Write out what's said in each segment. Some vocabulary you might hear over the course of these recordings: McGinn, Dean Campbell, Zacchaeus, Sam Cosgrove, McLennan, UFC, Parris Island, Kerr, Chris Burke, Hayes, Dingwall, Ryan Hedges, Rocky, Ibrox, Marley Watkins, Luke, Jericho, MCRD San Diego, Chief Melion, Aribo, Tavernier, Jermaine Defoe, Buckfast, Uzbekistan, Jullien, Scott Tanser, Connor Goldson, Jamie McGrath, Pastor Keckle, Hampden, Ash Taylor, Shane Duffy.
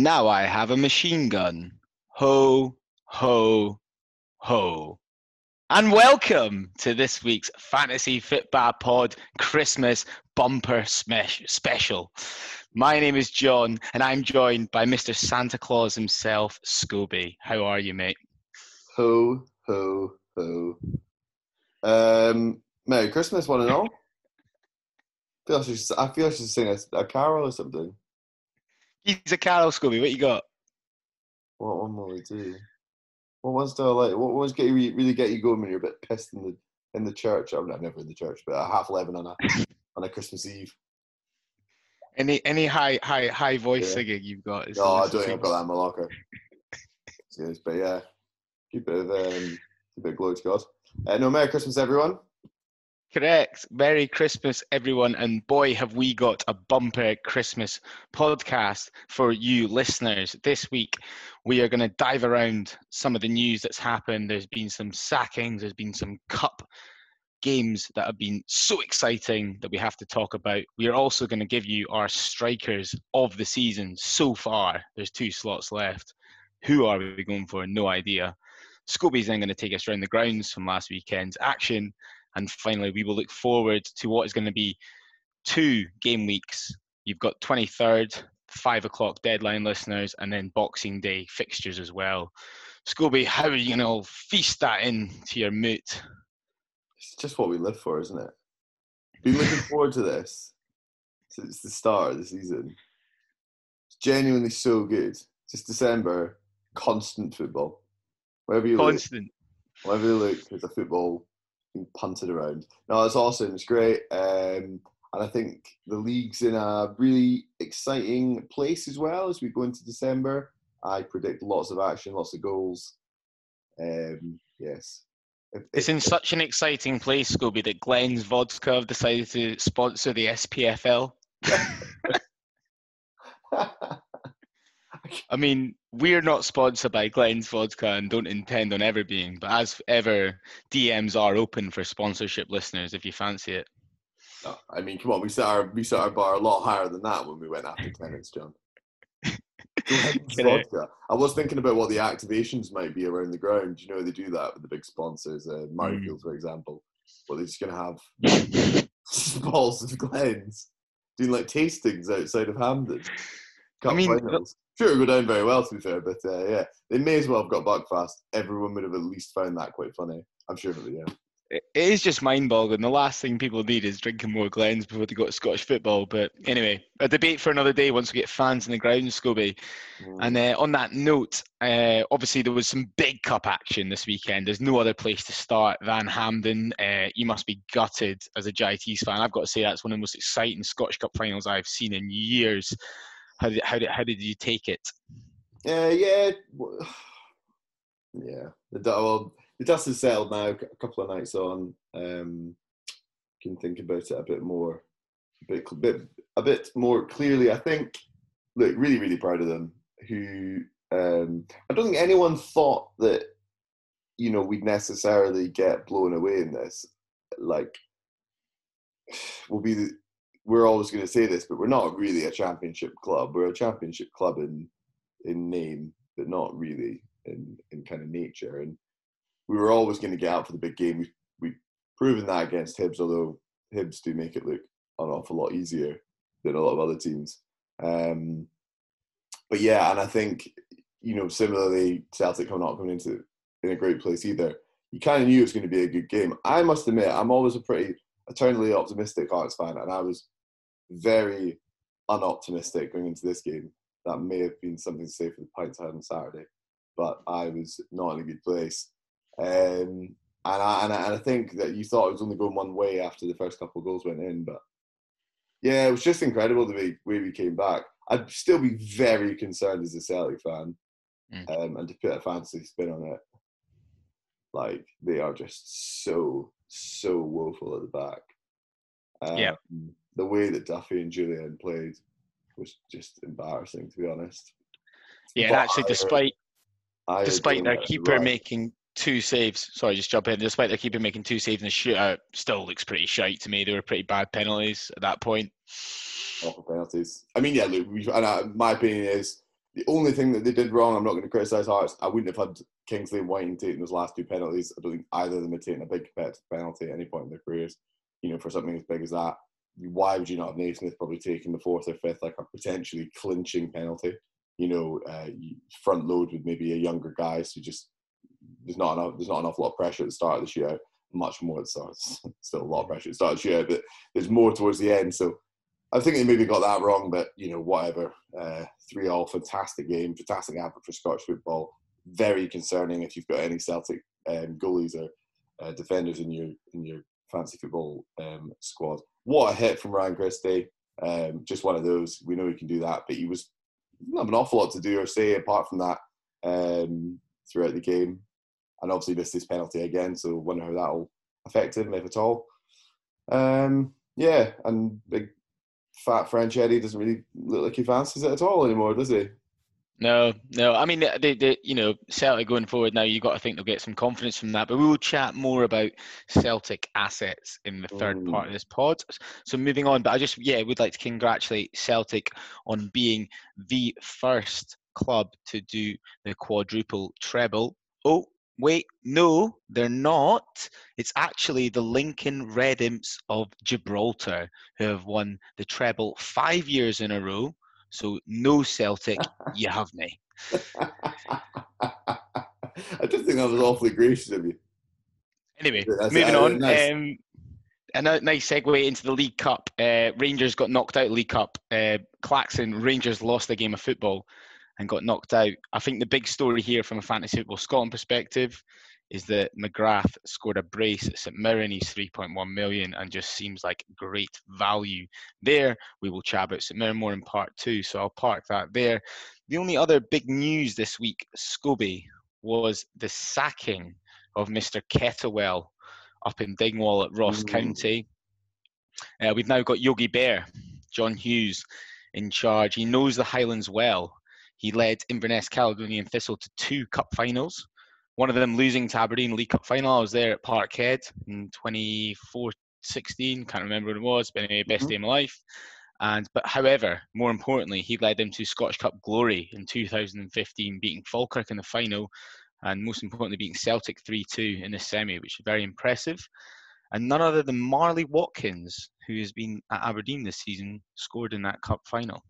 Now I have a machine gun. Ho, ho, ho. And welcome to this week's Fantasy Football Pod Christmas Bumper Special. My name is John, and I'm joined by Mr. Santa Claus himself, Scobie. How are you, mate? Ho, ho, ho. Merry Christmas, one and all. I feel I should sing a carol or something. He's a carol, Scobie. What you got? What one will we do? What ones do I like? What ones get you really get you going when you're a bit pissed in the church? I'm never in the church, but at 11:30 on a Christmas Eve. Any high voice singing you've got? No, I don't think I've got that in my locker. Serious, but yeah, keep it glory to God. No, Merry Christmas, everyone. Correct. Merry Christmas, everyone. And boy, have we got a bumper Christmas podcast for you listeners. This week, we are going to dive around some of the news that's happened. There's been some sackings. There's been some cup games that have been so exciting that we have to talk about. We are also going to give you our strikers of the season so far. There's 2 slots left. Who are we going for? No idea. Scobie's then going to take us around the grounds from last weekend's action. And finally, we will look forward to what is going to be 2 game weeks. You've got 23rd, 5 o'clock deadline, listeners, and then Boxing Day fixtures as well. Scobie, how are you going to all feast that into your moot? It's just what we live for, isn't it? Been looking forward to this since the start of the season. It's genuinely so good. Just December, constant football. Wherever you look, there's a football being punted around. No, it's awesome. It's great. And I think the league's in a really exciting place as well as we go into December. I predict lots of action, lots of goals. Yes. It's in such an exciting place, Scobie, that Glen's Vodka have decided to sponsor the SPFL. I mean, we're not sponsored by Glen's Vodka and don't intend on ever being, but as ever, DMs are open for sponsorship, listeners, if you fancy it. Oh, I mean, come on, we set our bar a lot higher than that when we went after tenants, John. Glen's Vodka. I was thinking about what the activations might be around the ground. You know, they do that with the big sponsors, Marrickfield, for example. Well, they're just going to have balls of Glen's doing like tastings outside of Hampden. Cup finals. Sure, it would go down very well, to be fair, but yeah, they may as well have got Buckfast. Everyone would have at least found that quite funny. I'm sure of it, yeah. It is just mind-boggling. The last thing people need is drinking more Glens before they go to Scottish football. But anyway, a debate for another day once we get fans in the ground, Scobie. Mm. And on that note, obviously there was some big cup action this weekend. There's no other place to start than Hampden. You must be gutted as a GITs fan. I've got to say that's one of the most exciting Scottish Cup finals I've seen in years. How did you take it? Yeah. Well, the dust has settled now. A couple of nights on, can think about it a bit more clearly. I think. Look, really, really proud of them. Who I don't think anyone thought that we'd necessarily get blown away in this. Like, we're always going to say this, but we're not really a championship club. We're a championship club in name, but not really in kind of nature. And we were always going to get out for the big game. We've proven that against Hibs, although Hibs do make it look an awful lot easier than a lot of other teams. But yeah, and I think, similarly, Celtic coming into in a great place either. You kind of knew it was going to be a good game. I must admit, I'm always a pretty eternally optimistic Hearts fan, and I was very unoptimistic going into this game. That may have been something to say for the pints I had on Saturday, but I was not in a good place. And I think that you thought it was only going one way after the first couple of goals went in, but yeah, it was just incredible the way we came back. I'd still be very concerned as a Celtic fan, and to put a fantasy spin on it, like they are just so woeful at the back. Yeah. The way that Duffy and Jullien played was just embarrassing, to be honest. Yeah, but and actually, despite their keeper making 2 saves, sorry, just jump in. Despite their keeper making 2 saves in the shootout, still looks pretty shite to me. They were pretty bad penalties at that point. Awful penalties. I mean, yeah, look. My opinion is The only thing that they did wrong, I'm not going to criticise Hearts, I wouldn't have had Kingsley and Whiting taking those last two penalties. I don't think either of them had taken a big competitive penalty at any point in their careers, you know, for something as big as that. Why would you not have Naismith probably taking the fourth or fifth, like a potentially clinching penalty? You know, front load with maybe a younger guy, so just there's not an awful lot of pressure at the start of the shootout. Much more at the start, still a lot of pressure at the start of the shootout, but there's more towards the end. So I think they maybe got that wrong, but you know, whatever. 3-all, fantastic game, fantastic effort for Scottish football. Very concerning if you've got any Celtic goalies or defenders in your fancy football squad. What a hit from Ryan Christie. Just one of those. We know he can do that, but he didn't have an awful lot to do or say apart from that throughout the game. And obviously missed his penalty again, so wonder how that'll affect him, if at all. Yeah, and big fat French Eddie doesn't really look like he fancies it at all anymore, does he? No. I mean, they Celtic going forward now, you've got to think they'll get some confidence from that. But we will chat more about Celtic assets in the third part of this pod. So moving on, but I just, would like to congratulate Celtic on being the first club to do the quadruple treble. Oh, wait, no, they're not. It's actually the Lincoln Red Imps of Gibraltar who have won the treble 5 years in a row. So, no Celtic, you have me. I just think that was awfully gracious of you. Anyway, moving on. Nice. Another nice segue into the League Cup. Rangers got knocked out of League Cup. Claxon, Rangers lost the game of football and got knocked out. I think the big story here from a Fantasy Football Scotland perspective is that McGrath scored a brace at St Mirren. He's 3.1 million and just seems like great value there. We will chat about St Mirren more in part two, so I'll park that there. The only other big news this week, Scobie, was the sacking of Mr. Kettlewell up in Dingwall at Ross County. We've now got Yogi Bear, John Hughes, in charge. He knows the Highlands well. He led Inverness, Caledonian Thistle to two cup finals. One of them losing to Aberdeen League Cup final. I was there at Parkhead in 2016. Can't remember what it was, but anyway, best day of my life. However, more importantly, he led them to Scottish Cup glory in 2015, beating Falkirk in the final, and most importantly, beating Celtic 3-2 in the semi, which is very impressive. And none other than Marley Watkins, who has been at Aberdeen this season, scored in that cup final.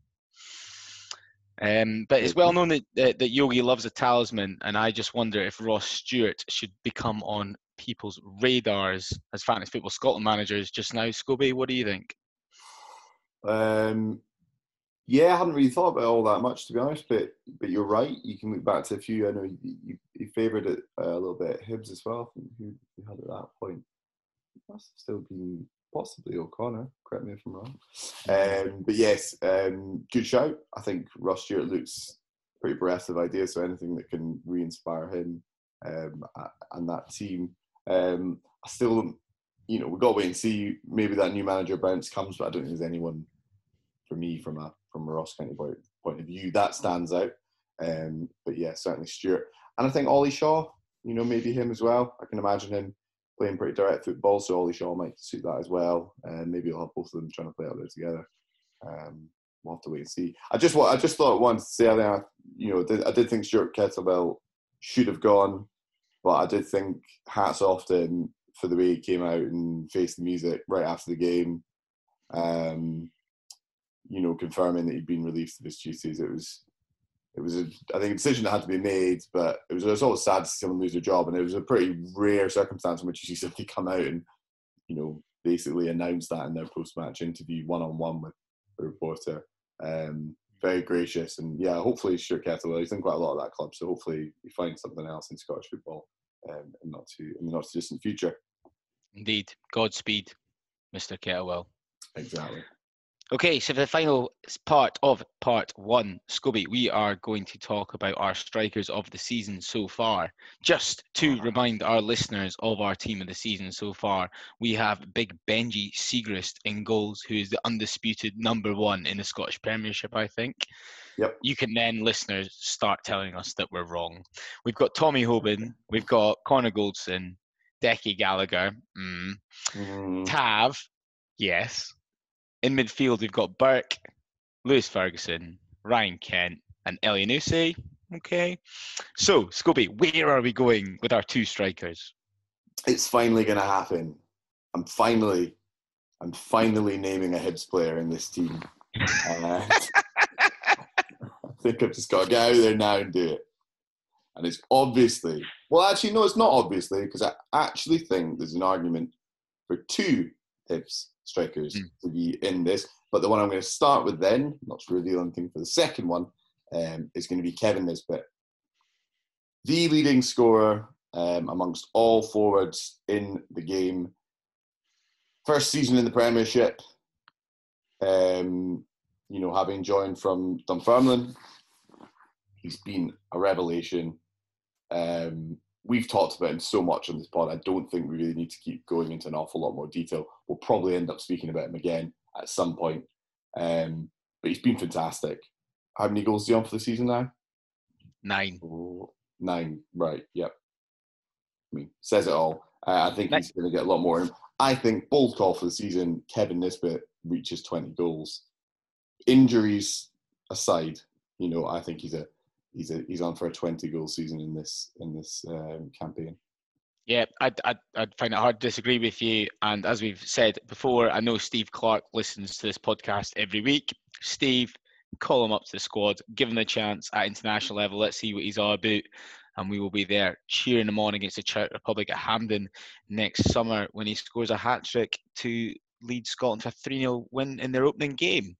But it's well known that Yogi loves a talisman, and I just wonder if Ross Stewart should become on people's radars as Fantasy Football Scotland managers just now. Scobie, what do you think? I hadn't really thought about it all that much, to be honest, but you're right. You can look back to a few. I know you favoured it a little bit. Hibbs as well, I think, who had at that point. It must have still been possibly O'Connor, correct me if I'm wrong. But yes, good shout. I think Ross Stewart looks pretty breath of ideas, so anything that can re-inspire him and that team. I still, we've got to wait and see. Maybe that new manager bounce comes, but I don't think there's anyone, for me, from a Ross County point of view, that stands out. But yeah, certainly Stewart. And I think Ollie Shaw, maybe him as well. I can imagine him playing pretty direct football, so Ollie Shaw might suit that as well. Maybe we'll have both of them trying to play out there together. We'll have to wait and see. I just thought once to say, I did think Stuart Kettlewell should have gone, but I did think hats off to him for the way he came out and faced the music right after the game. Confirming that he'd been released of his duties. It was a decision that had to be made, but it was always sad to see someone lose their job, and it was a pretty rare circumstance in which you see somebody come out and, basically announce that in their post-match interview, one-on-one with the reporter. Very gracious, and hopefully Stuart Kettlewell, he's done quite a lot of that club, so hopefully he finds something else in Scottish football in the not too distant future. Indeed. Godspeed, Mr. Kettlewell. Exactly. Okay, so for the final part of part one, Scobie, we are going to talk about our strikers of the season so far. Just to remind our listeners of our team of the season so far, we have big Benji Siegrist in goals, who is the undisputed number one in the Scottish Premiership, I think. Yep. You can then, listeners, start telling us that we're wrong. We've got Tommy Hoban, we've got Connor Goldson, Decky Gallagher, Tav, yes. In midfield, we've got Burke, Lewis Ferguson, Ryan Kent, and Elianusi. Okay. So, Scobie, where are we going with our two strikers? It's finally going to happen. I'm finally naming a Hibs player in this team. I think I've just got to get out there now and do it. And it's obviously... Well, actually, no, it's not obviously, because I actually think there's an argument for two Hibs strikers to be in this. But the one I'm going to start with then, not to reveal anything for the second one, is going to be Kevin Nisbet. The leading scorer amongst all forwards in the game. First season in the Premiership, you know, having joined from Dunfermline. He's been a revelation. We've talked about him so much on this pod. I don't think we really need to keep going into an awful lot more detail. We'll probably end up speaking about him again at some point. But he's been fantastic. How many goals is he on for the season now? 9. Oh, 9, right, yep. I mean, says it all. I think he's going to get a lot more. I think, bold call for the season, Kevin Nisbet reaches 20 goals. Injuries aside, you know, I think he's on for a 20-goal season in this campaign. Yeah, I'd find it hard to disagree with you. And as we've said before, I know Steve Clark listens to this podcast every week. Steve, call him up to the squad, give him a chance at international level. Let's see what he's all about. And we will be there cheering him on against the Czech Republic at Hampden next summer when he scores a hat-trick to lead Scotland to a 3-0 win in their opening game.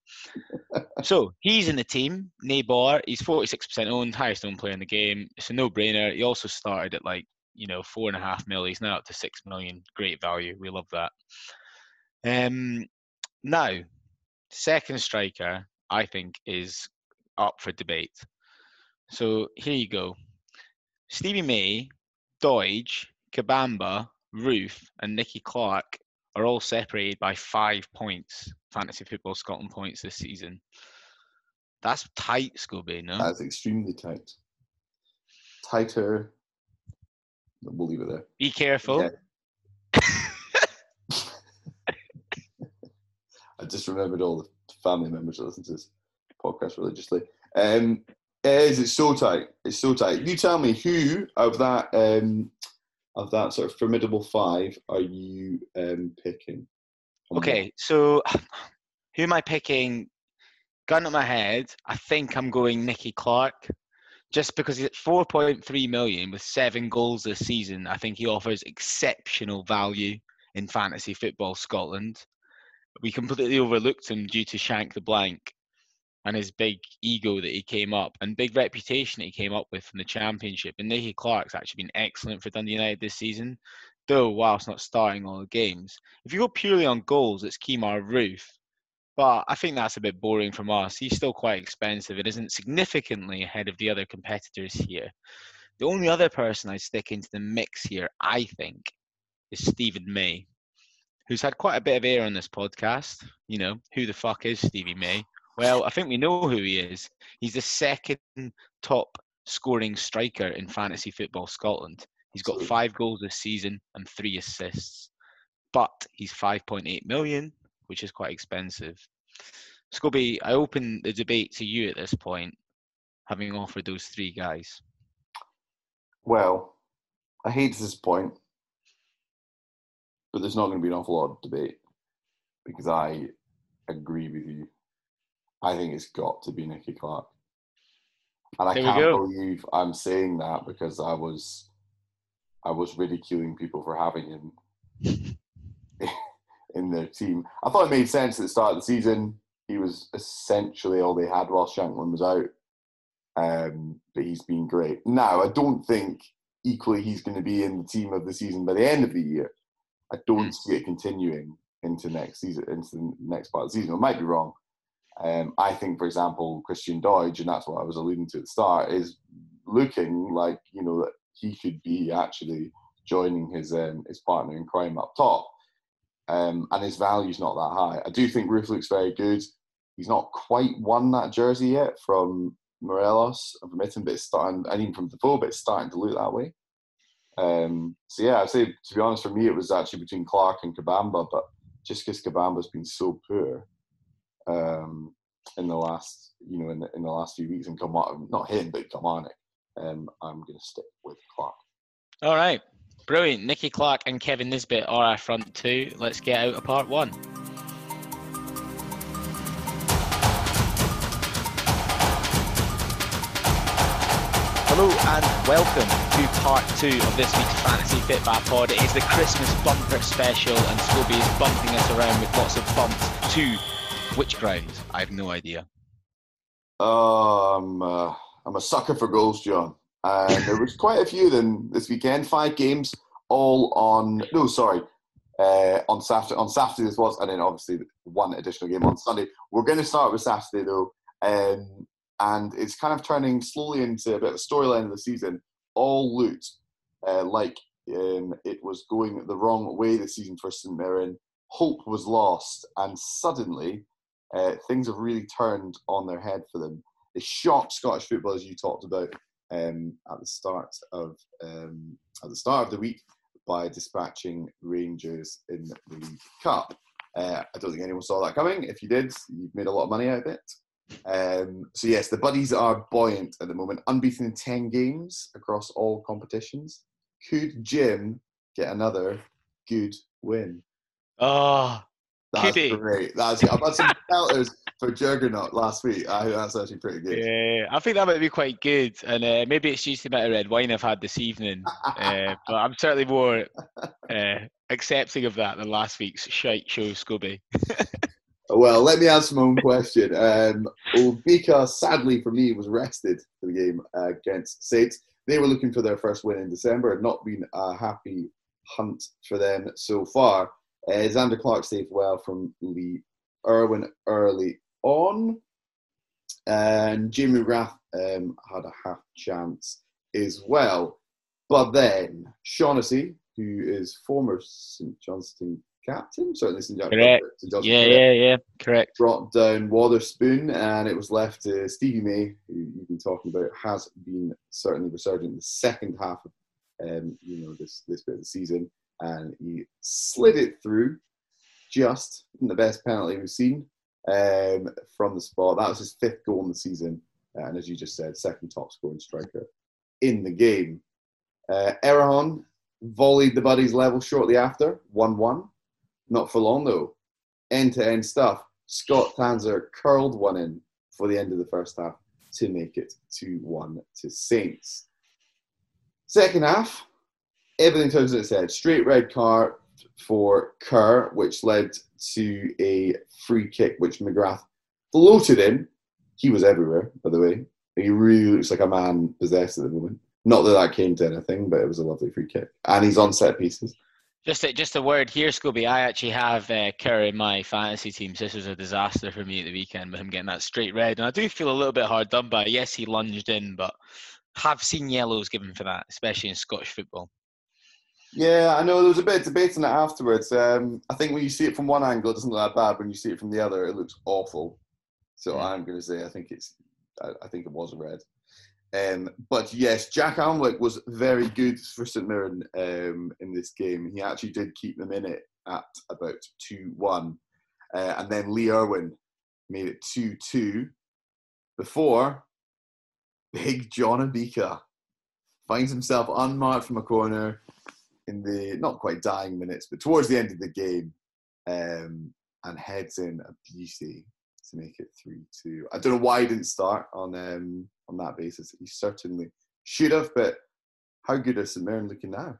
So he's in the team, Neighbour. He's 46% owned, highest owned player in the game. It's a no-brainer. He also started at 4.5 million. He's now up to 6 million. Great value. We love that. Now, second striker, I think, is up for debate. So here you go. Stevie May, Doidge, Kabamba, Roofe and Nicky Clark are all separated by 5 points, Fantasy Football Scotland points this season. That's tight, Scobie, no? That's extremely tight. Tighter. We'll leave it there. Be careful. Yeah. I just remembered all the family members that listen to this podcast religiously. It's so tight. It's so tight. You tell me who of that sort of formidable five are you picking? Okay, so who am I picking? Gun at my head, I think I'm going Nicky Clark. Just because he's at 4.3 million with 7 goals this season, I think he offers exceptional value in Fantasy Football Scotland. We completely overlooked him due to Shank the Blank and his big ego that he came up and big reputation that he came up with from the Championship. And Nicky Clark's actually been excellent for Dundee United this season, though whilst not starting all the games. If you go purely on goals, it's Kemar Roofe. But I think that's a bit boring from us. He's still quite expensive. It isn't significantly ahead of the other competitors here. The only other person I stick into the mix here, I think, is Stephen May, who's had quite a bit of air on this podcast. You know, who the fuck is Stevie May? Well, I think we know who he is. He's the second top scoring striker in Fantasy Football Scotland. He's got 5 goals this season and 3 assists. But he's 5.8 million. Which is quite expensive. Scobie, I open the debate to you at this point, having offered those 3 guys. Well, I hate this point, but there's not going to be an awful lot of debate because I agree with you. I think it's got to be Nicky Clark. And I can't believe I'm saying that because I was ridiculing people for having him in their team. I thought it made sense at the start of the season. He was essentially all they had while Shanklin was out. But he's been great. Now, I don't think equally he's going to be in the team of the season by the end of the year. I don't see it continuing into next season, into the next part of the season. I might be wrong. I think, for example, Christian Doidge, and that's what I was alluding to at the start, is looking like, you know, that he could be actually joining his partner in crime up top. And his value's not that high. I do think Roofe looks very good. He's not quite won that jersey yet from Morelos and from Itten, but it's starting, and even from Defoe, but it's starting to look that way. So yeah, I'd say, to be honest, for me, it was actually between Clark and Kabamba, but just because Kabamba's been so poor, in the last, you know, in the last few weeks, and Kilmarnock. I'm going to stick with Clark. All right, brilliant. Nicky Clark and Kevin Nisbet are our front two. Let's get out of part one. Hello and welcome to part two of this week's Fantasy Fitbat Pod. It is the Christmas bumper special, and Scobie is bumping us around with lots of bumps to which ground? I have no idea. I'm a sucker for goals, John. And there was quite a few then this weekend. 5 games, all on on Saturday. On Saturday this was, and then obviously one additional game on Sunday. We're going to start with Saturday though. And it's kind of turning slowly into a bit of a storyline of the season. All looked like it was going the wrong way this season for St Mirren. Hope was lost, and suddenly things have really turned on their head for them. It shocked Scottish football, as you talked about at the start of the week, by dispatching Rangers in the League Cup. I don't think anyone saw that coming. If you did, you've made a lot of money out of it. So yes, the Buddies are buoyant at the moment, unbeaten in 10 games across all competitions. Could Jim get another good win? Oh, that's great. I've had some belters for Juggernaut last week. I think that's actually pretty good. Yeah, I think that might be quite good, and maybe it's just a bit of red wine I've had this evening, but I'm certainly more accepting of that than last week's shite show, Scobie. Well, let me ask my own question. Obika, sadly for me, was rested for the game against Saints. They were looking for their first win in December. It had not been a happy hunt for them so far. Xander Clark saved well from Lee Irwin early on. And Jamie Rath had a half chance as well. But then Shaughnessy, who is former St Johnstone captain, certainly St Johnstone. Correct. Correct. Brought down Watherspoon, and it was left to Stevie May, who you've been talking about, has been certainly resurgent in the second half of this bit of the season, and he slid it through. Just the best penalty we've seen from the spot. That was his 5th goal in the season, and as you just said, 2nd top scoring striker in the game. Erahon volleyed the Buddies level shortly after, 1-1. Not for long though. End-to-end stuff. Scott Tanser curled one in for the end of the first half to make it 2-1 to Saints. Second half, everything turns on its head. Straight red card for Kerr, which led to a free kick, which McGrath floated in. He was everywhere, by the way. He really looks like a man possessed at the moment. Not that that came to anything, but it was a lovely free kick. And he's on set pieces. Just a word here, Scobie. I actually have Kerr in my fantasy team. So this was a disaster for me at the weekend with him getting that straight red. And I do feel a little bit hard done by. Yes, he lunged in, but have seen yellows given for that, especially in Scottish football. Yeah, I know. There was a bit of debate on it afterwards. I think when you see it from one angle, it doesn't look that bad. When you see it from the other, it looks awful. So yeah. I'm going to say I think it was red. But yes, Jack Almwick was very good for St Mirren in this game. He actually did keep them in it at about 2-1. And then Lee Irwin made it 2-2 before big John Obika finds himself unmarked from a corner in the not quite dying minutes, but towards the end of the game, and heads in a beauty to make it 3-2. I don't know why he didn't start on that basis. He certainly should have, but how good are St Mirren looking now?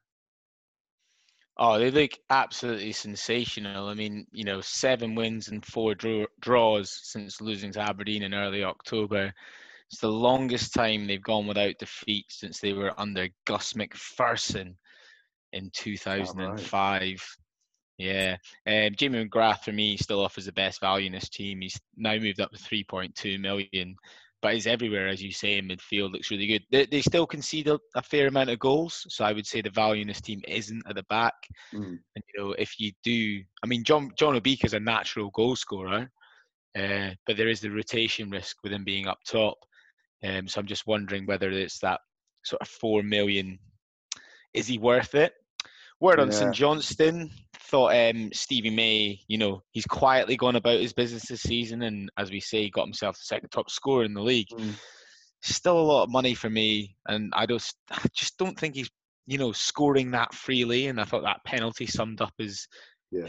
Oh, they look absolutely sensational. I mean, 7 wins and 4 draws since losing to Aberdeen in early October. It's the longest time they've gone without defeat since they were under Gus McPherson in 2005. Right. Yeah. Jamie McGrath, for me, still offers the best value in this team. He's now moved up to 3.2 million. But he's everywhere, as you say, in midfield. Looks really good. They still concede a fair amount of goals, so I would say the value in this team isn't at the back. Mm. And if you do, I mean, John Obika is a natural goal scorer, but there is the rotation risk with him being up top. So I'm just wondering whether it's that sort of 4 million. Is he worth it? Word on St Johnstone. thought Stevie May, you know, he's quietly gone about his business this season, and as we say, got himself the second top scorer in the league. Still a lot of money for me, and I just don't think he's, you know, scoring that freely. And I thought that penalty summed up his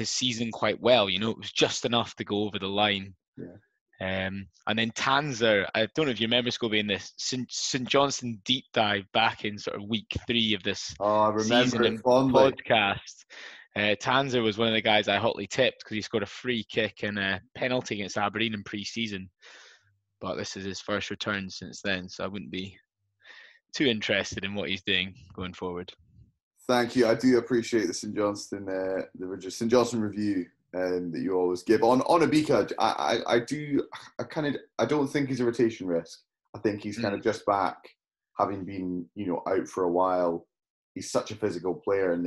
season quite well. You know, it was just enough to go over the line. Yeah. And then Tanser, I don't know if you remember Scobie in this St. Johnstone deep dive back in sort of week 3 of this season and podcast. Tanser was one of the guys I hotly tipped because he scored a free kick and a penalty against Aberdeen in pre-season. But this is his first return since then, so I wouldn't be too interested in what he's doing going forward. Thank you. I do appreciate the St. Johnstone, the St. Johnstone review. That you always give on Obika. I don't think he's a rotation risk. I think he's kind of just back, having been, you know, out for a while. He's such a physical player, and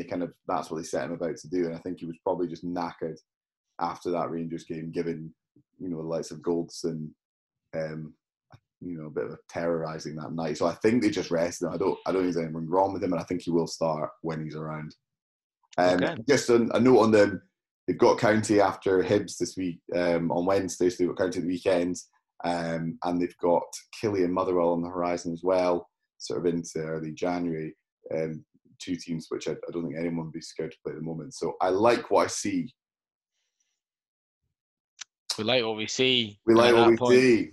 that's what they set him about to do. And I think he was probably just knackered after that Rangers game, given, you know, the likes of Goldson, you know, a bit of a terrorising that night. So I think they just rested him. I don't think there's anything wrong with him, and I think he will start when he's around. Just a note on them. They've got County after Hibs this week on Wednesday, so they've got County the weekend, and they've got Killie and Motherwell on the horizon as well, sort of into early January. Two teams which I don't think anyone would be scared to play at the moment. So I like what I see. We like what we see. We like what we see.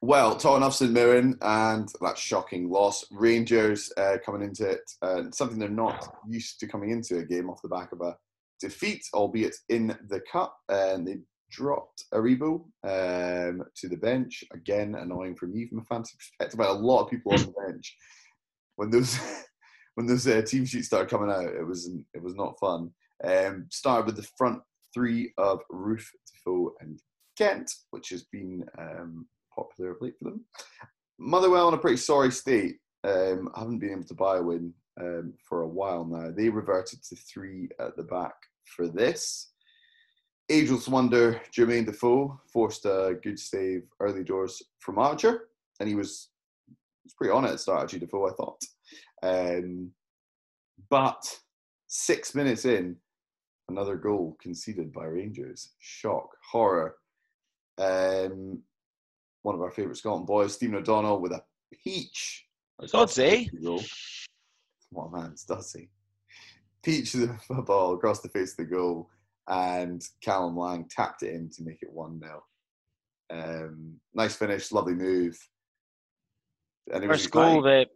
Well, Tottenham, St Mirren, and that shocking loss. Rangers coming into it, something they're not used to coming into a game off the back of a defeat, albeit in the cup, and they dropped Aribo to the bench. Again, annoying for me from a fantasy perspective, but a lot of people on the bench. When those team sheets started coming out, it was not fun. Started with the front three of Roofe, Defoe, and Kent, which has been popular of late for them. Motherwell in a pretty sorry state. Haven't been able to buy a win for a while now. They reverted to three at the back for this. Adriel Swander, Jermaine Defoe forced a good save early doors from Archer, and he was pretty on it at the start, actually, Defoe, I thought. But 6 minutes in, another goal conceded by Rangers. Shock, horror. One of our favourite Scotland boys, Stephen O'Donnell, with a peach. Dodsey. What a man, it's Dodsey. Peaches the ball across the face of the goal, and Callum Lang tapped it in to make it 1-0. Nice finish, lovely move. First goal that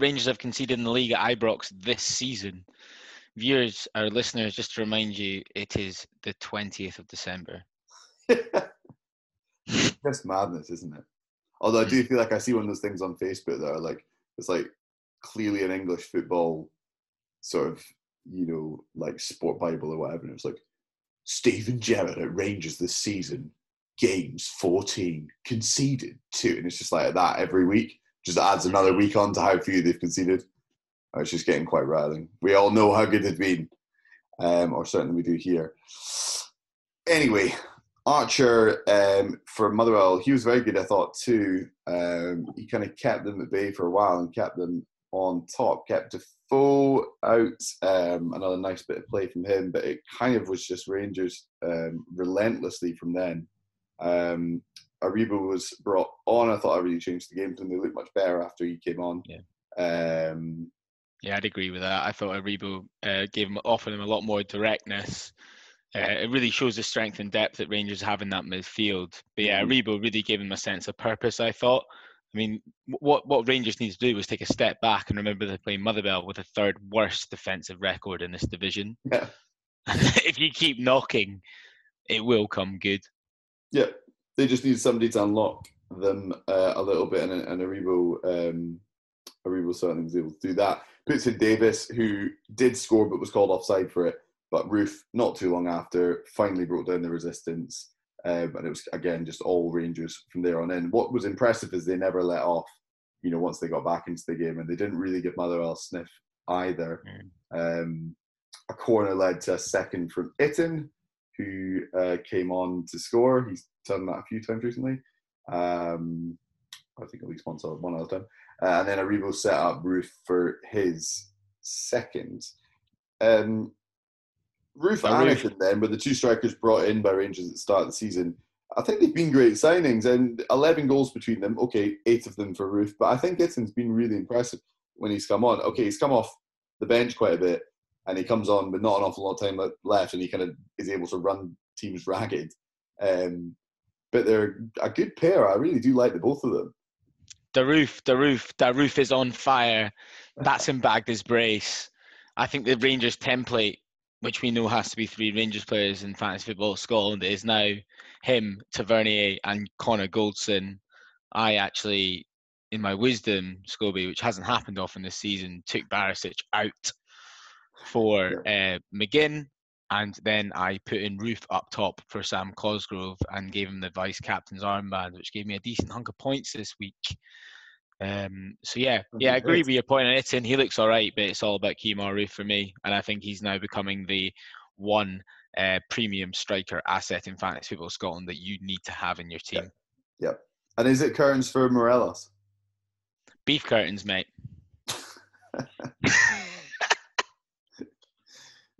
Rangers have conceded in the league at Ibrox this season. Viewers, our listeners, just to remind you, it is the 20th of December. It's just madness, isn't it? Although I do feel like I see one of those things on Facebook that are like, it's like clearly an English football sort of, you know, like sport Bible or whatever. And it's like, Stephen Gerrard at Rangers this season, games 14, conceded 2. And it's just like that every week. Just adds another week on to how few they've conceded. It's just getting quite rattling. We all know how good they've been, or certainly we do here. Anyway, Archer for Motherwell, he was very good, I thought, too. He kind of kept them at bay for a while and kept them on top, kept Defoe out. Another nice bit of play from him, but it kind of was just Rangers relentlessly from then. Aribo was brought on. I thought I really changed the game for them. They looked much better after he came on. Yeah, I'd agree with that. I thought Aribo offered him a lot more directness. It really shows the strength and depth that Rangers have in that midfield. But yeah, Aribo really gave him a sense of purpose, I thought. I mean, what Rangers needs to do was take a step back and remember they're playing Motherwell with the third worst defensive record in this division. Yeah. If you keep knocking, it will come good. Yeah, they just need somebody to unlock them a little bit, and Aribo certainly was able to do that. Puts in Davis, who did score but was called offside for it. But Roofe, not too long after, finally broke down the resistance. And it was, again, just all Rangers from there on in. What was impressive is they never let off, you know, once they got back into the game. And they didn't really give Motherwell a sniff either. A corner led to a second from Itten, who came on to score. He's done that a few times recently. I think at least once or one other time. And then Aribo set up Roofe for his second. Roofe and Anakin then, but the two strikers brought in by Rangers at the start of the season, I think they've been great signings, and 11 goals between them. Okay, 8 of them for Roofe, but I think Gittin's been really impressive when he's come on. Okay, he's come off the bench quite a bit, and he comes on with not an awful lot of time left, and he kind of is able to run teams ragged. But they're a good pair. I really do like the both of them. The Roofe is on fire. Batson bagged his brace. I think the Rangers template, which we know has to be 3 Rangers players in fantasy football Scotland, is now him, Tavernier and Connor Goldson. I actually, in my wisdom, Scobie, which hasn't happened often this season, took Barisic out for McGinn, and then I put in Roofe up top for Sam Cosgrove and gave him the vice-captain's armband, which gave me a decent hunk of points this week. So I agree with your point on it, and he looks all right, but it's all about Kemar Roofe for me, and I think he's now becoming the one premium striker asset in fantasy football Scotland that you need to have in your team. Yep. And is it curtains for Morelos? Beef curtains, mate.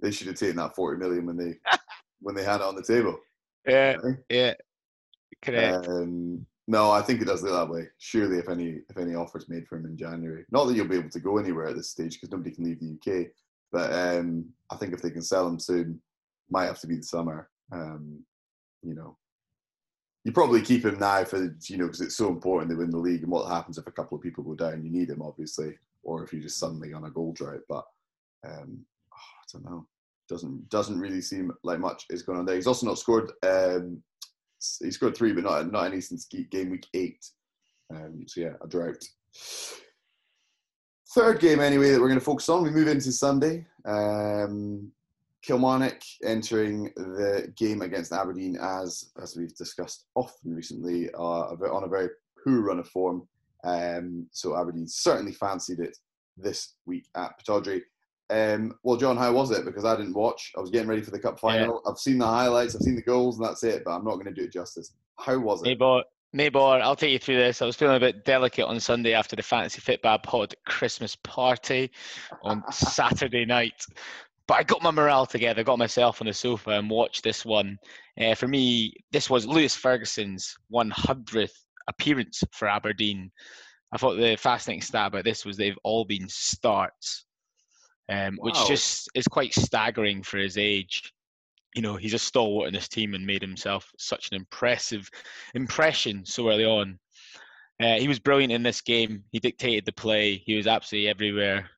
They should have taken that 40 million when they had it on the table. Yeah, right? Yeah, correct. No, I think it does look that way. Surely, if any offers made for him in January, not that you'll be able to go anywhere at this stage because nobody can leave the UK. But I think if they can sell him soon, might have to be the summer. You probably keep him now for because it's so important they win the league. And what happens if a couple of people go down? You need him obviously, or if you're just suddenly on a goal drought. But I don't know. Doesn't really seem like much is going on there. He's also not scored. He scored 3, but not any since game week 8. A drought. Third game, anyway, that we're going to focus on. We move into Sunday. Kilmarnock entering the game against Aberdeen, as we've discussed often recently, on a very poor run of form. So Aberdeen certainly fancied it this week at Pittodrie. John, how was it? Because I didn't watch. I was getting ready for the cup final. Yeah. I've seen the highlights, I've seen the goals, and that's it. But I'm not going to do it justice. How was it? Maybor, I'll take you through this. I was feeling a bit delicate on Sunday after the Fantasy Fitbab Pod Christmas party on Saturday night. But I got my morale together, got myself on the sofa and watched this one. For me, this was Lewis Ferguson's 100th appearance for Aberdeen. I thought the fascinating stat about this was they've all been starts. Which just is quite staggering for his age. He's a stalwart in this team and made himself such an impressive impression so early on. He was brilliant in this game. He dictated the play. He was absolutely everywhere.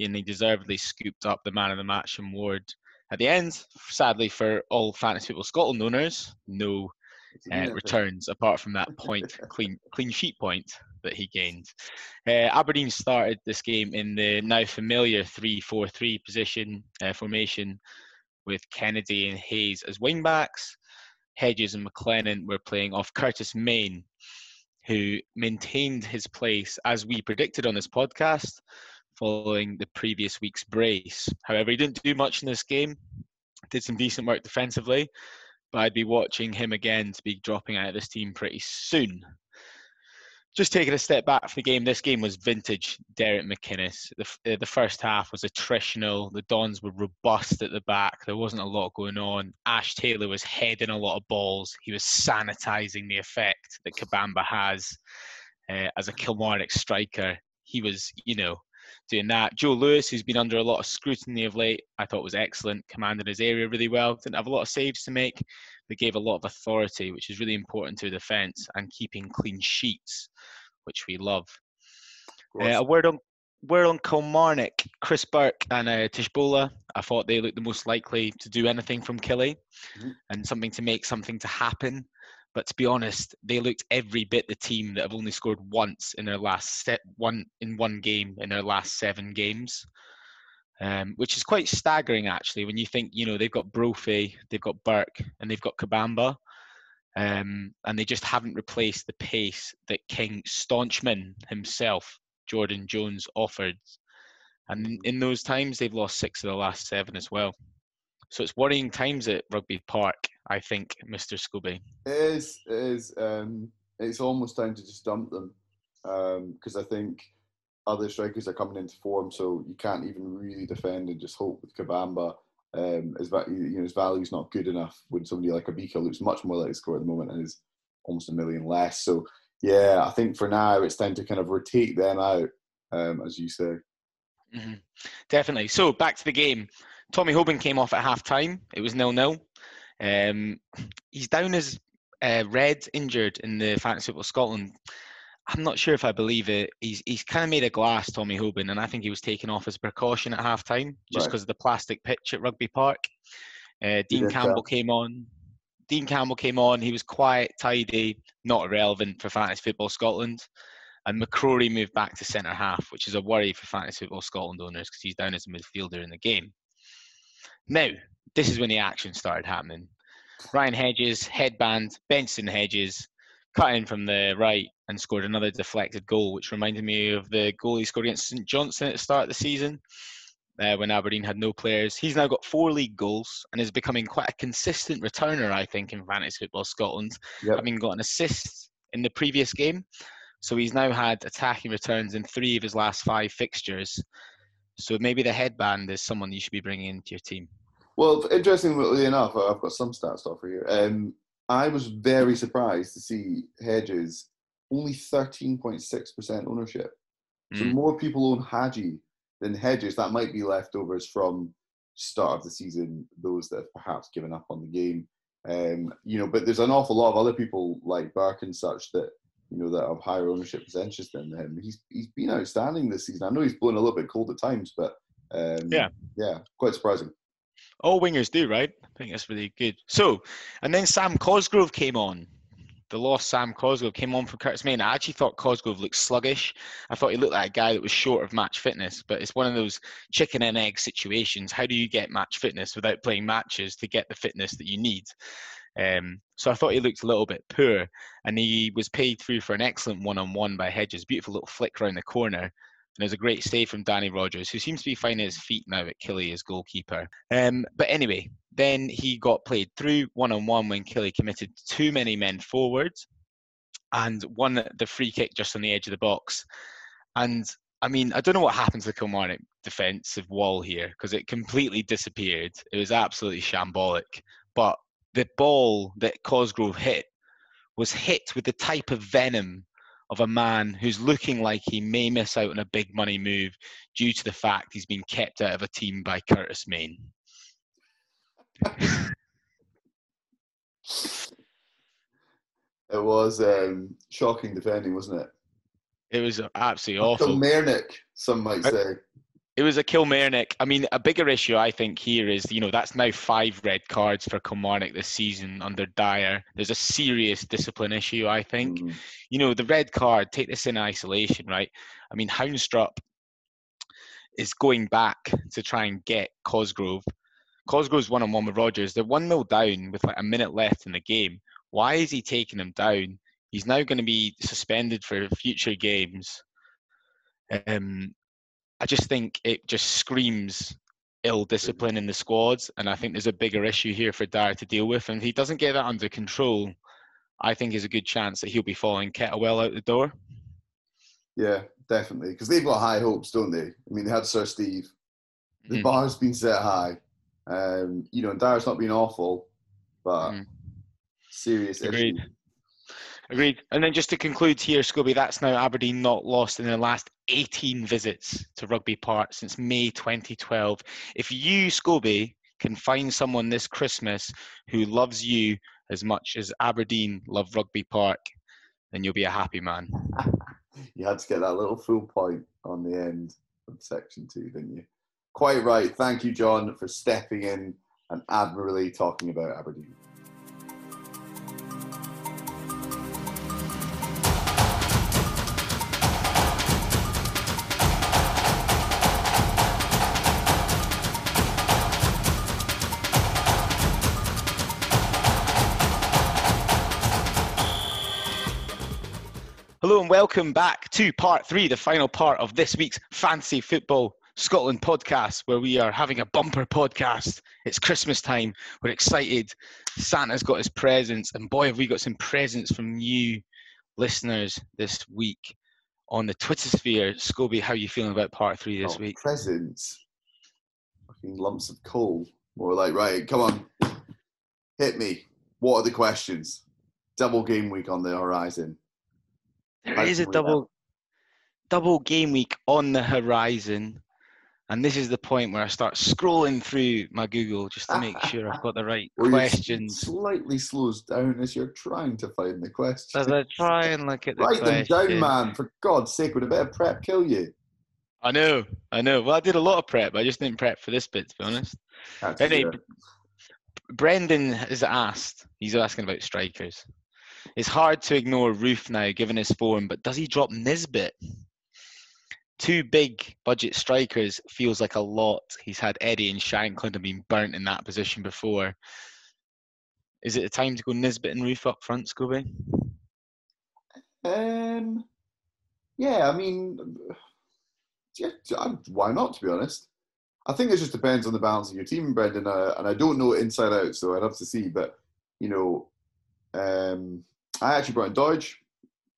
And he deservedly scooped up the man of the match award. At the end, sadly for all Fantasy Football Scotland owners, no returns apart from that point, clean sheet point that he gained. Aberdeen started this game in the now familiar 3-4-3 position formation with Kennedy and Hayes as wingbacks. Hedges and McLennan were playing off Curtis Main, who maintained his place as we predicted on this podcast following the previous week's brace. However, he didn't do much in this game, did some decent work defensively, but I'd be watching him again to be dropping out of this team pretty soon. Just taking a step back from the game, this game was vintage Derek McInnes. The first half was attritional. The Dons were robust at the back. There wasn't a lot going on. Ash Taylor was heading a lot of balls. He was sanitising the effect that Kabamba has as a Kilmarnock striker. He was, doing that. Joe Lewis, who's been under a lot of scrutiny of late, I thought was excellent. Commanded his area really well. Didn't have a lot of saves to make, but gave a lot of authority, which is really important to defence and keeping clean sheets, which we love. A word on Kilmarnock, Chris Burke and Tishbola. I thought they looked the most likely to do anything from Killie and something to happen. But to be honest, they looked every bit the team that have only scored once in their last one game in their last 7 games, which is quite staggering actually. When you think they've got Brophy, they've got Burke, and they've got Kabamba, and they just haven't replaced the pace that King Staunchman himself, Jordan Jones, offered. And in those times, they've lost 6 of the last 7 as well. So it's worrying times at Rugby Park, I think, Mr. Scobie. It is. It's almost time to just dump them because I think other strikers are coming into form, so you can't even really defend and just hope with Kabamba His value's not good enough when somebody like Obika looks much more likely to score at the moment and is almost a million less. So, yeah, I think for now it's time to kind of rotate them out, as you say. Mm-hmm. Definitely. So, back to the game. Tommy Hoban came off at half-time. It was 0-0. He's down as red injured in the Fantasy Football Scotland. I'm not sure if I believe it. He's kind of made a glass, Tommy Hoban, and I think he was taken off as a precaution at half-time just because of the plastic pitch at Rugby Park. Dean Campbell came on. He was quiet, tidy, not relevant for Fantasy Football Scotland. And McCrory moved back to centre-half, which is a worry for Fantasy Football Scotland owners because he's down as a midfielder in the game. Now, this is when the action started happening. Ryan Hedges, headband, Benson Hedges, cut in from the right and scored another deflected goal, which reminded me of the goal he scored against St Johnstone at the start of the season when Aberdeen had no players. He's now got 4 league goals and is becoming quite a consistent returner, I think, in Fantasy Football Scotland, having got an assist in the previous game. So he's now had attacking returns in 3 of his last 5 fixtures. So maybe the headband is someone you should be bringing into your team. Well, interestingly enough, I've got some stats to offer here. I was very surprised to see Hedges only 13.6% ownership. So more people own Hadji than Hedges. That might be leftovers from start of the season, those that have perhaps given up on the game. But there's an awful lot of other people like Burke and such that, you know, that have higher ownership percentages than him. He's been outstanding this season. I know he's blown a little bit cold at times, but quite surprising. All wingers do, right? I think that's really good. So, and then Sam Cosgrove came on. The lost Sam Cosgrove came on for Curtis Main. I actually thought Cosgrove looked sluggish. I thought he looked like a guy that was short of match fitness, but it's one of those chicken and egg situations. How do you get match fitness without playing matches to get the fitness that you need? So I thought he looked a little bit poor, and he was paid through for an excellent one-on-one by Hedges. Beautiful little flick round the corner. And it was a great save from Danny Rogers, who seems to be finding his feet now at Killie as goalkeeper. But anyway, then he got played through one-on-one when Killie committed too many men forward and won the free kick just on the edge of the box. And, I mean, I don't know what happened to the Kilmarnock defensive wall here because it completely disappeared. It was absolutely shambolic. But the ball that Cosgrove hit was hit with the type of venom of a man who's looking like he may miss out on a big money move due to the fact he's been kept out of a team by Curtis Main. It was shocking defending, wasn't it? It was absolutely awful. Kilmarnock, some might say. It was a Kilmarnock. I mean, a bigger issue, I think, here is, you know, that's now 5 red cards for Kilmarnock this season under Dyer. There's a serious discipline issue, I think. Mm-hmm. You know, the red card, take this in isolation, right? I mean, Houndstrup is going back to try and get Cosgrove. Cosgrove's one-on-one with Rogers. They're 1-0 down with like a minute left in the game. Why is he taking him down? He's now going to be suspended for future games. I just think it just screams ill discipline in the squads, and I think there's a bigger issue here for Dyer to deal with. And if he doesn't get that under control, I think there's a good chance that he'll be following Kettlewell out the door. Yeah, definitely, because they've got high hopes, don't they? I mean, they had Sir Steve. The bar's been set high. And Dyer's not been awful, but serious issue. Agreed. And then just to conclude here, Scobie, that's now Aberdeen not lost in their last 18 visits to Rugby Park since May 2012. If you, Scobie, can find someone this Christmas who loves you as much as Aberdeen love Rugby Park, then you'll be a happy man. You had to get that little full point on the end of section 2, didn't you? Quite right. Thank you, John, for stepping in and admirably talking about Aberdeen. Hello and welcome back to part 3, the final part of this week's Fantasy Football Scotland podcast, where we are having a bumper podcast. It's Christmas time. We're excited. Santa's got his presents, and boy, have we got some presents from you listeners this week on the Twitter sphere. Scobie, how are you feeling about part 3 this week? Presents. Fucking lumps of coal. We're like, right, come on, hit me. What are the questions? Double game week on the horizon. There is a double game week on the horizon. And this is the point where I start scrolling through my Google just to make sure I've got the right questions. It slightly slows down as you're trying to find the questions. As I try and look at the questions. Write them down, man. For God's sake, would a bit of prep kill you? I know. Well, I did a lot of prep. I just didn't prep for this bit, to be honest. Anyway, Brendan has asked, he's asking about strikers. It's hard to ignore Roofe now, given his form, but does he drop Nisbet? Two big budget strikers feels like a lot. He's had Eddie and Shankland have been burnt in that position before. Is it a time to go Nisbet and Roofe up front, Scobie? Yeah, I mean, yeah, why not, to be honest? I think it just depends on the balance of your team, Brendan. And I don't know inside out, so I'd have to see. But, you know, I actually brought in Doidge.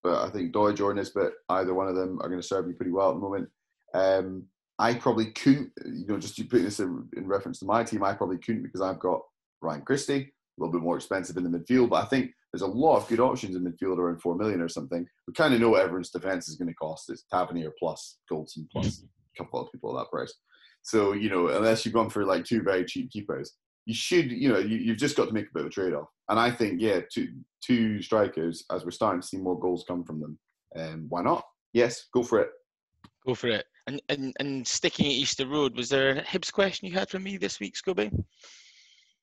But I think Doidge or Nisbet, either one of them, are going to serve me pretty well at the moment. I probably couldn't, you know, just to put this in reference to my team, I probably couldn't because I've got Ryan Christie, a little bit more expensive in the midfield. But I think there's a lot of good options in midfield around $4 million or something. We kind of know what everyone's defence is going to cost. It's Tavernier plus, Goldson plus, a couple of people at that price. So, you know, unless you've gone for like two very cheap keepers, you should, you know, you've just got to make a bit of a trade-off. And I think, yeah, two strikers, as we're starting to see more goals come from them. Why not? Yes, go for it. Go for it. And sticking at Easter Road, was there a Hibs question you had for me this week, Scobie?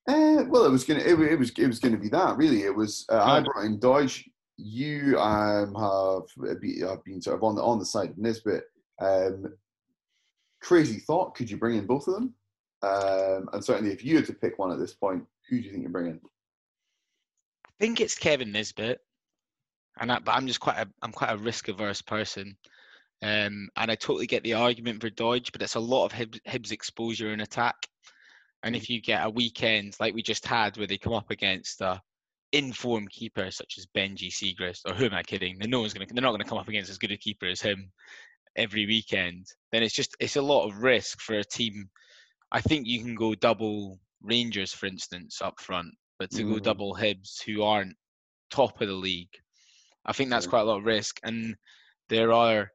Well, it was gonna be that really. It was I brought in Doidge. You have been sort of on the side of Nisbet. Crazy thought. Could you bring in both of them? And certainly, if you had to pick one at this point, who do you think you bring in? I think it's Kevin Nisbet, but I'm just quite a risk averse person, and I totally get the argument for Doidge, but it's a lot of Hibs exposure in attack, and if you get a weekend like we just had where they come up against a in-form keeper such as Benji Siegrist, or who am I kidding? They're not going to come up against as good a keeper as him every weekend. Then it's a lot of risk for a team. I think you can go double Rangers, for instance, up front, but to go double Hibs, who aren't top of the league, I think that's quite a lot of risk. And there are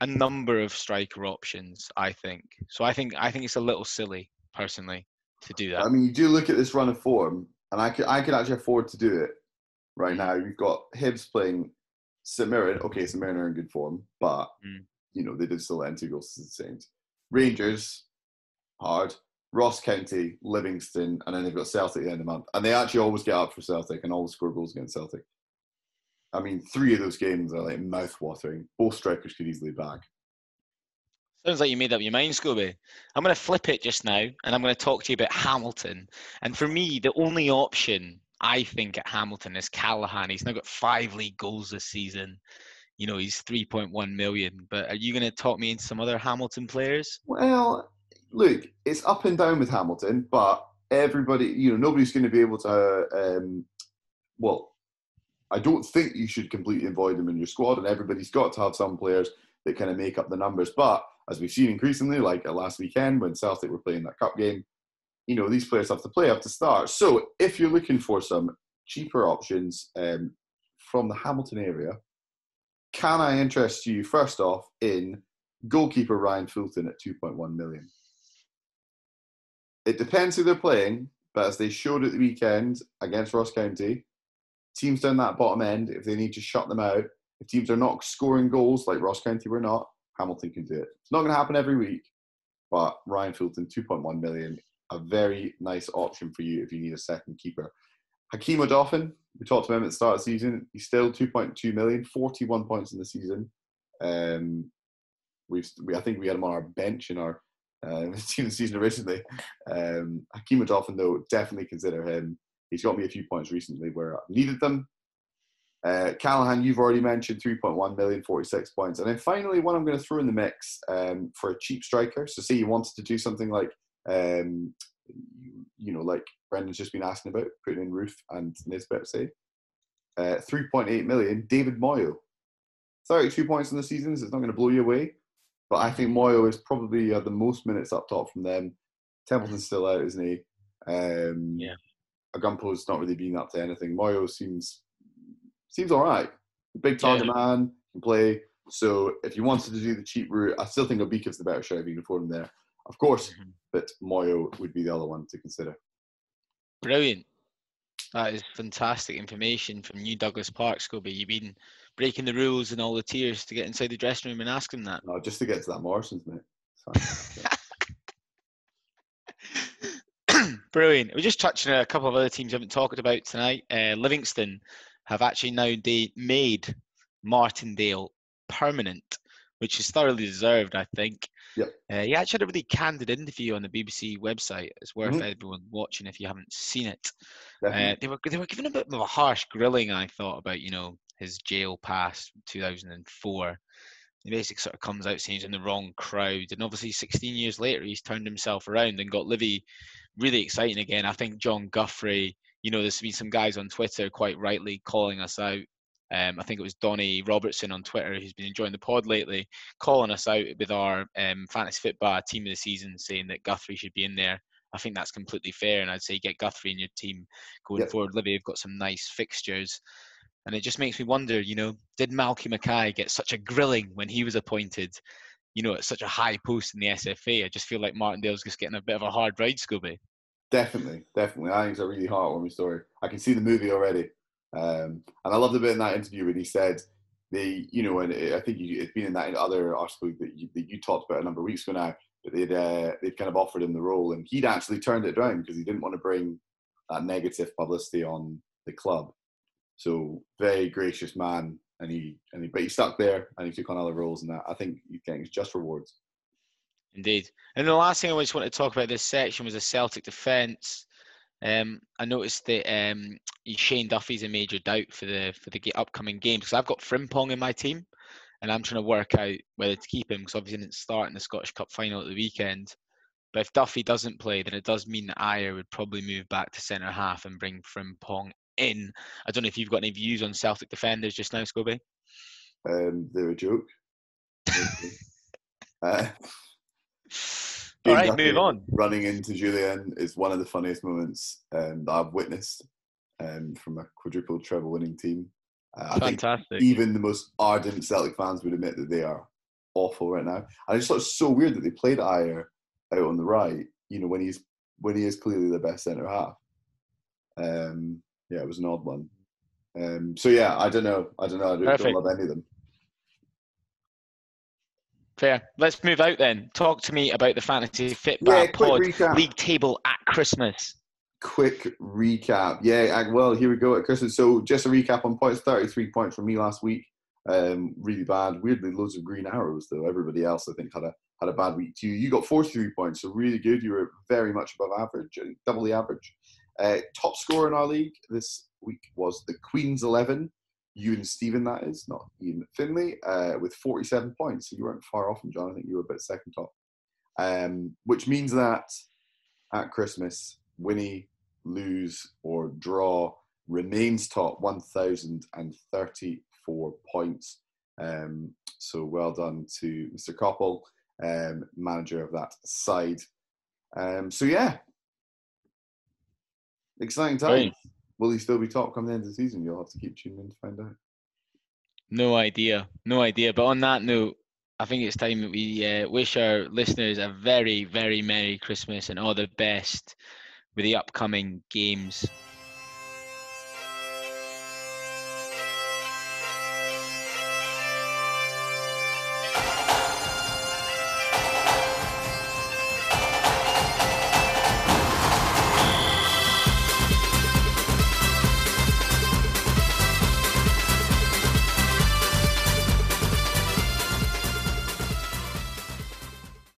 a number of striker options, I think. So I think it's a little silly, personally, to do that. I mean, you do look at this run of form, and I could actually afford to do it right now. You've got Hibs playing St Mirren. Okay, St Mirren are in good form, but, you know, they did still let 2 goals to the Saints. Rangers... hard. Ross County, Livingston, and then they've got Celtic at the end of the month. And they actually always get up for Celtic and always score goals against Celtic. I mean, 3 of those games are like mouth-watering. Both strikers could easily bag. Sounds like you made up your mind, Scobie. I'm going to flip it just now, and I'm going to talk to you about Hamilton. And for me, the only option, I think, at Hamilton is Callahan. He's now got 5 league goals this season. You know, he's 3.1 million. But are you going to talk me into some other Hamilton players? Well... look, it's up and down with Hamilton, but everybody, you know, nobody's going to be able to, well, I don't think you should completely avoid them in your squad, and everybody's got to have some players that kind of make up the numbers. But as we've seen increasingly, like last weekend when Celtic were playing that cup game, you know, these players have to play, have to start. So if you're looking for some cheaper options from the Hamilton area, can I interest you, first off, in goalkeeper Ryan Fulton at 2.1 million? It depends who they're playing, but as they showed at the weekend against Ross County, teams down that bottom end, if they need to shut them out, if teams are not scoring goals like Ross County were not, Hamilton can do it. It's not going to happen every week, but Ryan Fulton, 2.1 million, a very nice option for you if you need a second keeper. Hakeem Odoffin, we talked about him at the start of the season, he's still 2.2 million, 41 points in the season. I think we had him on our bench in our team the season originally. Hakeem Odoffin, though, definitely consider him. He's got me a few points recently where I've needed them. Callahan, you've already mentioned, 3.1 million, 46 points. And then finally, one I'm going to throw in the mix for a cheap striker. So say you wanted to do something like, you know, like Brendan's just been asking about, putting in Roofe and Nisbet, say. 3.8 million, David Moyle. 32 points in the season, so it's not going to blow you away. But I think Moyo is probably the most minutes up top from them. Templeton's still out, isn't he? Agumpo's not really been up to anything. Moyo seems all right. Big target man, can play. So if you wanted to do the cheap route, I still think Obika's the better shot if you can afford him there, of course. Mm-hmm. But Moyo would be the other one to consider. Brilliant. That is fantastic information from New Douglas Park, Scobie. You've been breaking the rules and all the tiers to get inside the dressing room and ask them that. No, just to get to that Morrison's, mate. Brilliant. We're just touching on a couple of other teams we haven't talked about tonight. Livingston have actually now made Martindale permanent, which is thoroughly deserved, I think. Yep. He actually had a really candid interview on the BBC website. It's worth everyone watching if you haven't seen it. They were given a bit of a harsh grilling, I thought, about, you know, his jail past 2004. He basically sort of comes out saying he's in the wrong crowd. And obviously 16 years later, he's turned himself around and got Livy really exciting again. I think John Guffrey, you know, there's been some guys on Twitter quite rightly calling us out. I think it was Donnie Robertson on Twitter, who's been enjoying the pod lately, calling us out with our Fantasy Football Team of the Season, saying that Guthrie should be in there. I think that's completely fair, and I'd say get Guthrie in your team going forward. Livy have got some nice fixtures. And it just makes me wonder, you know, did Malky Mackay get such a grilling when he was appointed, you know, at such a high post in the SFA? I just feel like Martindale's just getting a bit of a hard ride, Scobie. Definitely. I think it's a really heartwarming story. I can see the movie already. And I loved a bit in that interview when he said, I think it's been in that other article that you talked about a number of weeks ago now, but they'd kind of offered him the role, and he'd actually turned it down because he didn't want to bring that negative publicity on the club. So very gracious man, but he stuck there and he took on other roles, and that I think he's getting just rewards. Indeed. And the last thing I just want to talk about this section was the Celtic defence. I noticed that Shane Duffy's a major doubt for the upcoming game, because I've got Frimpong in my team, and I'm trying to work out whether to keep him, because obviously he didn't start in the Scottish Cup final at the weekend. But if Duffy doesn't play, then it does mean that Ayer would probably move back to centre half and bring Frimpong in. I don't know if you've got any views on Celtic defenders just now, Scobie. They're a joke. All right, move on. Running into Jullien is one of the funniest moments that I've witnessed from a quadruple treble winning team. Fantastic. I think even the most ardent Celtic fans would admit that they are awful right now. I just thought it was so weird that they played Ayer out on the right, you know, when he is clearly the best centre half. It was an odd one. I don't know. I don't love any of them. Fair. Let's move out then. Talk to me about the Fantasy Football Pod recap. League table at Christmas. Quick recap. Yeah, well, here we go at Christmas. So just a recap on points. 33 points from me last week. Really bad. Weirdly, loads of green arrows, though. Everybody else, I think, had a bad week too. You got 43 points, so really good. You were very much above average, double the average. Top scorer in our league this week was the Queen's 11. You and Stephen, that is, not Ian Finlay, with 47 points. So you weren't far off from John. I think you were about second top. Which means that at Christmas, Winnie, lose or draw, remains top, 1,034 points. So well done to Mr. Koppel, manager of that side. Exciting time. Right. Will he still be top come the end of the season? You'll have to keep tuning in to find out. No idea. But on that note, I think it's time that we wish our listeners a very, very Merry Christmas and all the best with the upcoming games.